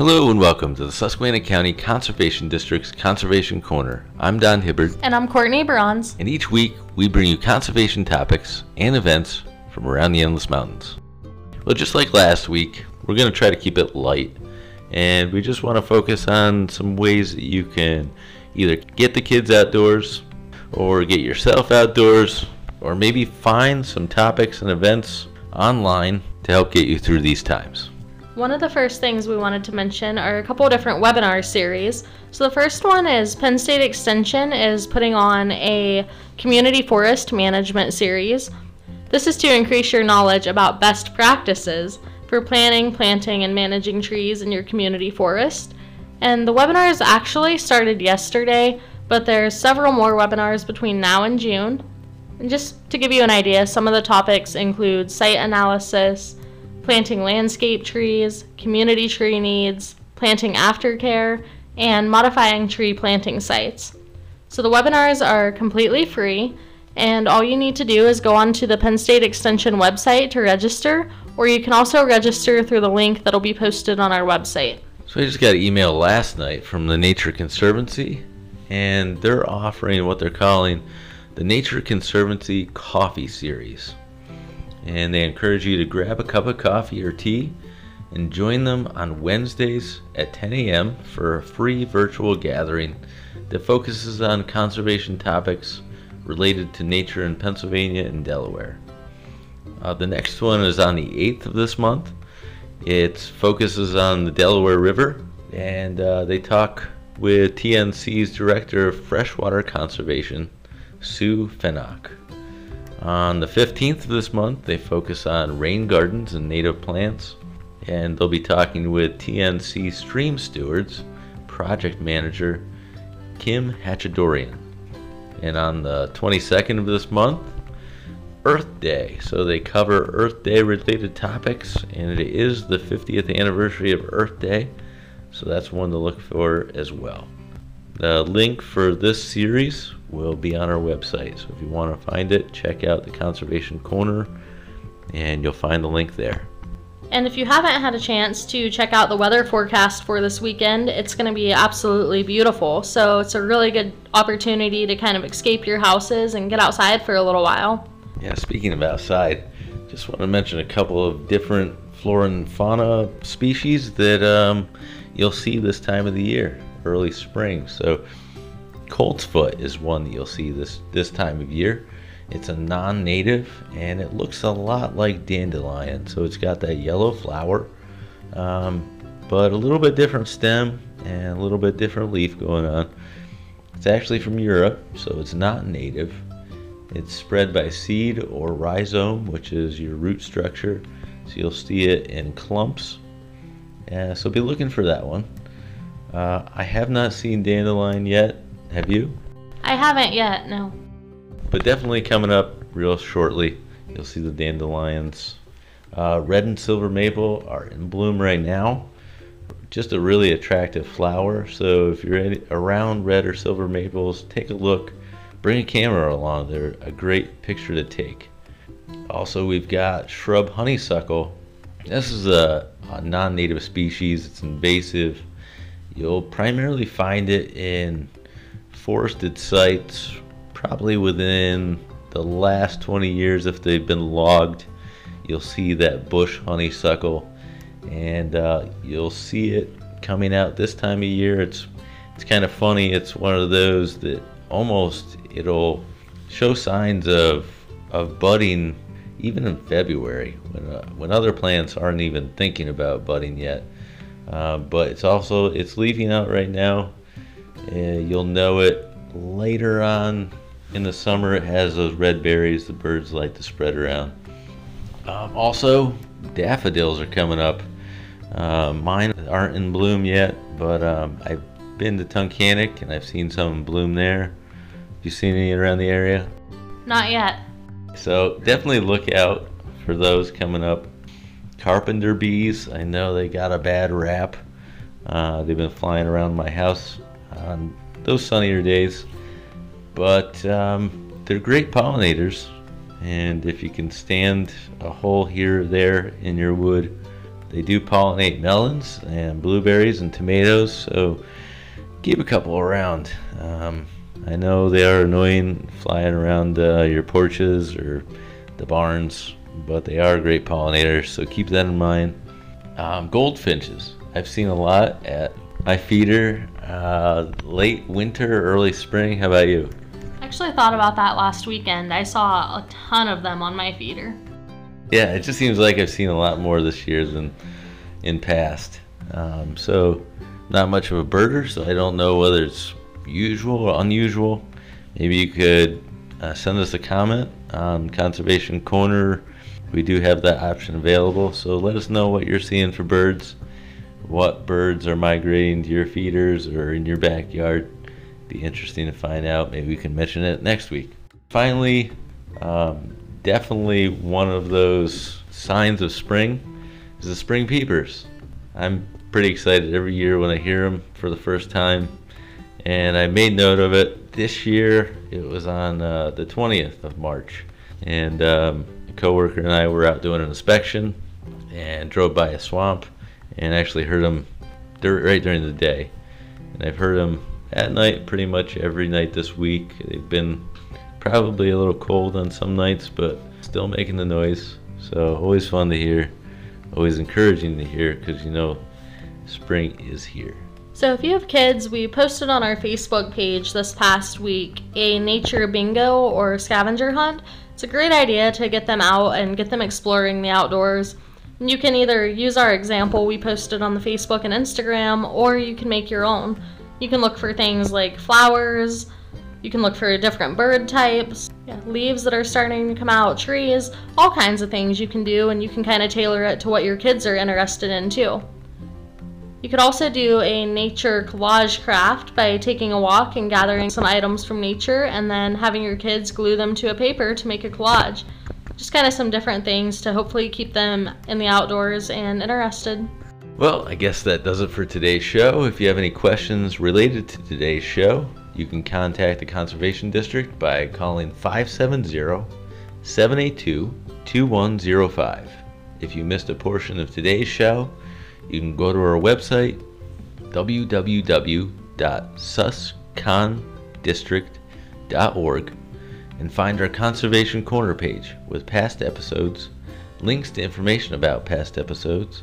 Hello and welcome to the Susquehanna County Conservation District's Conservation Corner. I'm Don Hibbard. And I'm Courtney Bronze. And each week we bring you conservation topics and events from around the Endless Mountains. Well, just like last week, we're going to try to keep it light. And we just want to focus on some ways that you can either get the kids outdoors or get yourself outdoors or maybe find some topics and events online to help get you through these times. One of the first things we wanted to mention are a couple of different webinar series. So the first one is Penn State Extension is putting on a community forest management series. This is to increase your knowledge about best practices for planning, planting, and managing trees in your community forest. And the webinars actually started yesterday, but there's several more webinars between now and June. And just to give you an idea, some of the topics include site analysis, planting landscape trees, community tree needs, planting aftercare, and modifying tree planting sites. So the webinars are completely free, and all you need to do is go onto the Penn State Extension website to register, or you can also register through the link that'll be posted on our website. So I just got an email last night from the Nature Conservancy, and they're offering what they're calling the Nature Conservancy Coffee Series. And they encourage you to grab a cup of coffee or tea and join them on Wednesdays at 10 a.m. for a free virtual gathering that focuses on conservation topics related to nature in Pennsylvania and Delaware. The next one is on the 8th of this month. It focuses on the Delaware River, and they talk with TNC's Director of Freshwater Conservation, Sue Fenock. On the 15th of this month, they focus on rain gardens and native plants, and they'll be talking with TNC Stream Stewards Project Manager Kim Hachadorian. And on the 22nd of this month, Earth Day. So they cover Earth Day related topics, and it is the 50th anniversary of Earth Day, so that's one to look for as well. The link for this series will be on our website, so if you want to find it, check out the Conservation Corner and you'll find the link there. And if you haven't had a chance to check out the weather forecast for this weekend, it's going to be absolutely beautiful, so it's a really good opportunity to kind of escape your houses and get outside for a little while. Yeah, speaking of outside, just want to mention a couple of different flora and fauna species that you'll see this time of the year, early spring. So Coltsfoot is one that you'll see this time of year. It's a non-native and it looks a lot like dandelion, so it's got that yellow flower, but a little bit different stem and a little bit different leaf going on. It's actually from Europe, so it's not native. It's spread by seed or rhizome, which is your root structure, so you'll see it in clumps, so be looking for that one. I have not seen dandelion yet. Have you? I haven't yet, no. But definitely coming up real shortly, you'll see the dandelions. Red and silver maple are in bloom right now. Just a really attractive flower, so if you're around red or silver maples, take a look. Bring a camera along, they're a great picture to take. Also, we've got shrub honeysuckle. This is a non-native species, it's invasive. You'll primarily find it in forested sites, probably within the last 20 years if they've been logged. You'll see that bush honeysuckle, and you'll see it coming out this time of year. It's kind of funny, it's one of those that almost it'll show signs of budding even in February when other plants aren't even thinking about budding yet. But it's leafing out right now. You'll know it later on in the summer. It has those red berries the birds like to spread around. Also, daffodils are coming up. Mine aren't in bloom yet, but I've been to Tunkhannock and I've seen some in bloom there. Have you seen any around the area? Not yet. So definitely look out for those coming up. Carpenter bees, I know they got a bad rap. They've been flying around my house on those sunnier days, but they're great pollinators, and if you can stand a hole here or there in your wood, They do pollinate melons and blueberries and tomatoes, so keep a couple around. I know they are annoying flying around your porches or the barns, but they are great pollinators, so keep that in mind. Goldfinches, I've seen a lot at my feeder late winter, early spring. How about you? Actually, I thought about that last weekend. I saw a ton of them on my feeder. Yeah, it just seems like I've seen a lot more this year than in past. So not much of a birder, so I don't know whether it's usual or unusual. Maybe you could send us a comment on Conservation Corner. We do have that option available, so let us know what you're seeing for birds, what birds are migrating to your feeders or in your backyard. Be interesting to find out. Maybe we can mention it next week. Finally, definitely one of those signs of spring is the spring peepers. I'm pretty excited every year when I hear them for the first time, and I made note of it. This year it was on the 20th of March, and a coworker and I were out doing an inspection and drove by a swamp and actually heard them right during the day, and I've heard them at night pretty much every night this week. They've been probably a little cold on some nights, but still making the noise, so always fun to hear, always encouraging to hear, because you know spring is here. So if you have kids, we posted on our Facebook page this past week a nature bingo or scavenger hunt. It's a great idea to get them out and get them exploring the outdoors. You can either use our example we posted on the Facebook and Instagram, or you can make your own. You can look for things like flowers, you can look for different bird types, leaves that are starting to come out, trees, all kinds of things you can do, and you can kind of tailor it to what your kids are interested in too. You could also do a nature collage craft by taking a walk and gathering some items from nature and then having your kids glue them to a paper to make a collage. Just kind of some different things to hopefully keep them in the outdoors and interested. Well, I guess that does it for today's show. If you have any questions related to today's show, you can contact the Conservation District by calling 570-782-2105. If you missed a portion of today's show, you can go to our website, www.suscondistrict.org, and find our Conservation Corner page with past episodes, links to information about past episodes,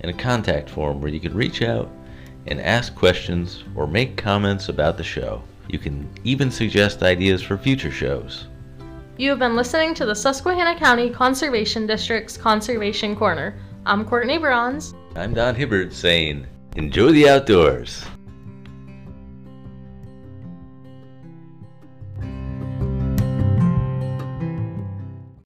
and a contact form where you can reach out and ask questions or make comments about the show. You can even suggest ideas for future shows. You have been listening to the Susquehanna County Conservation District's Conservation Corner. I'm Courtney Bronze. I'm Don Hibbert saying, enjoy the outdoors.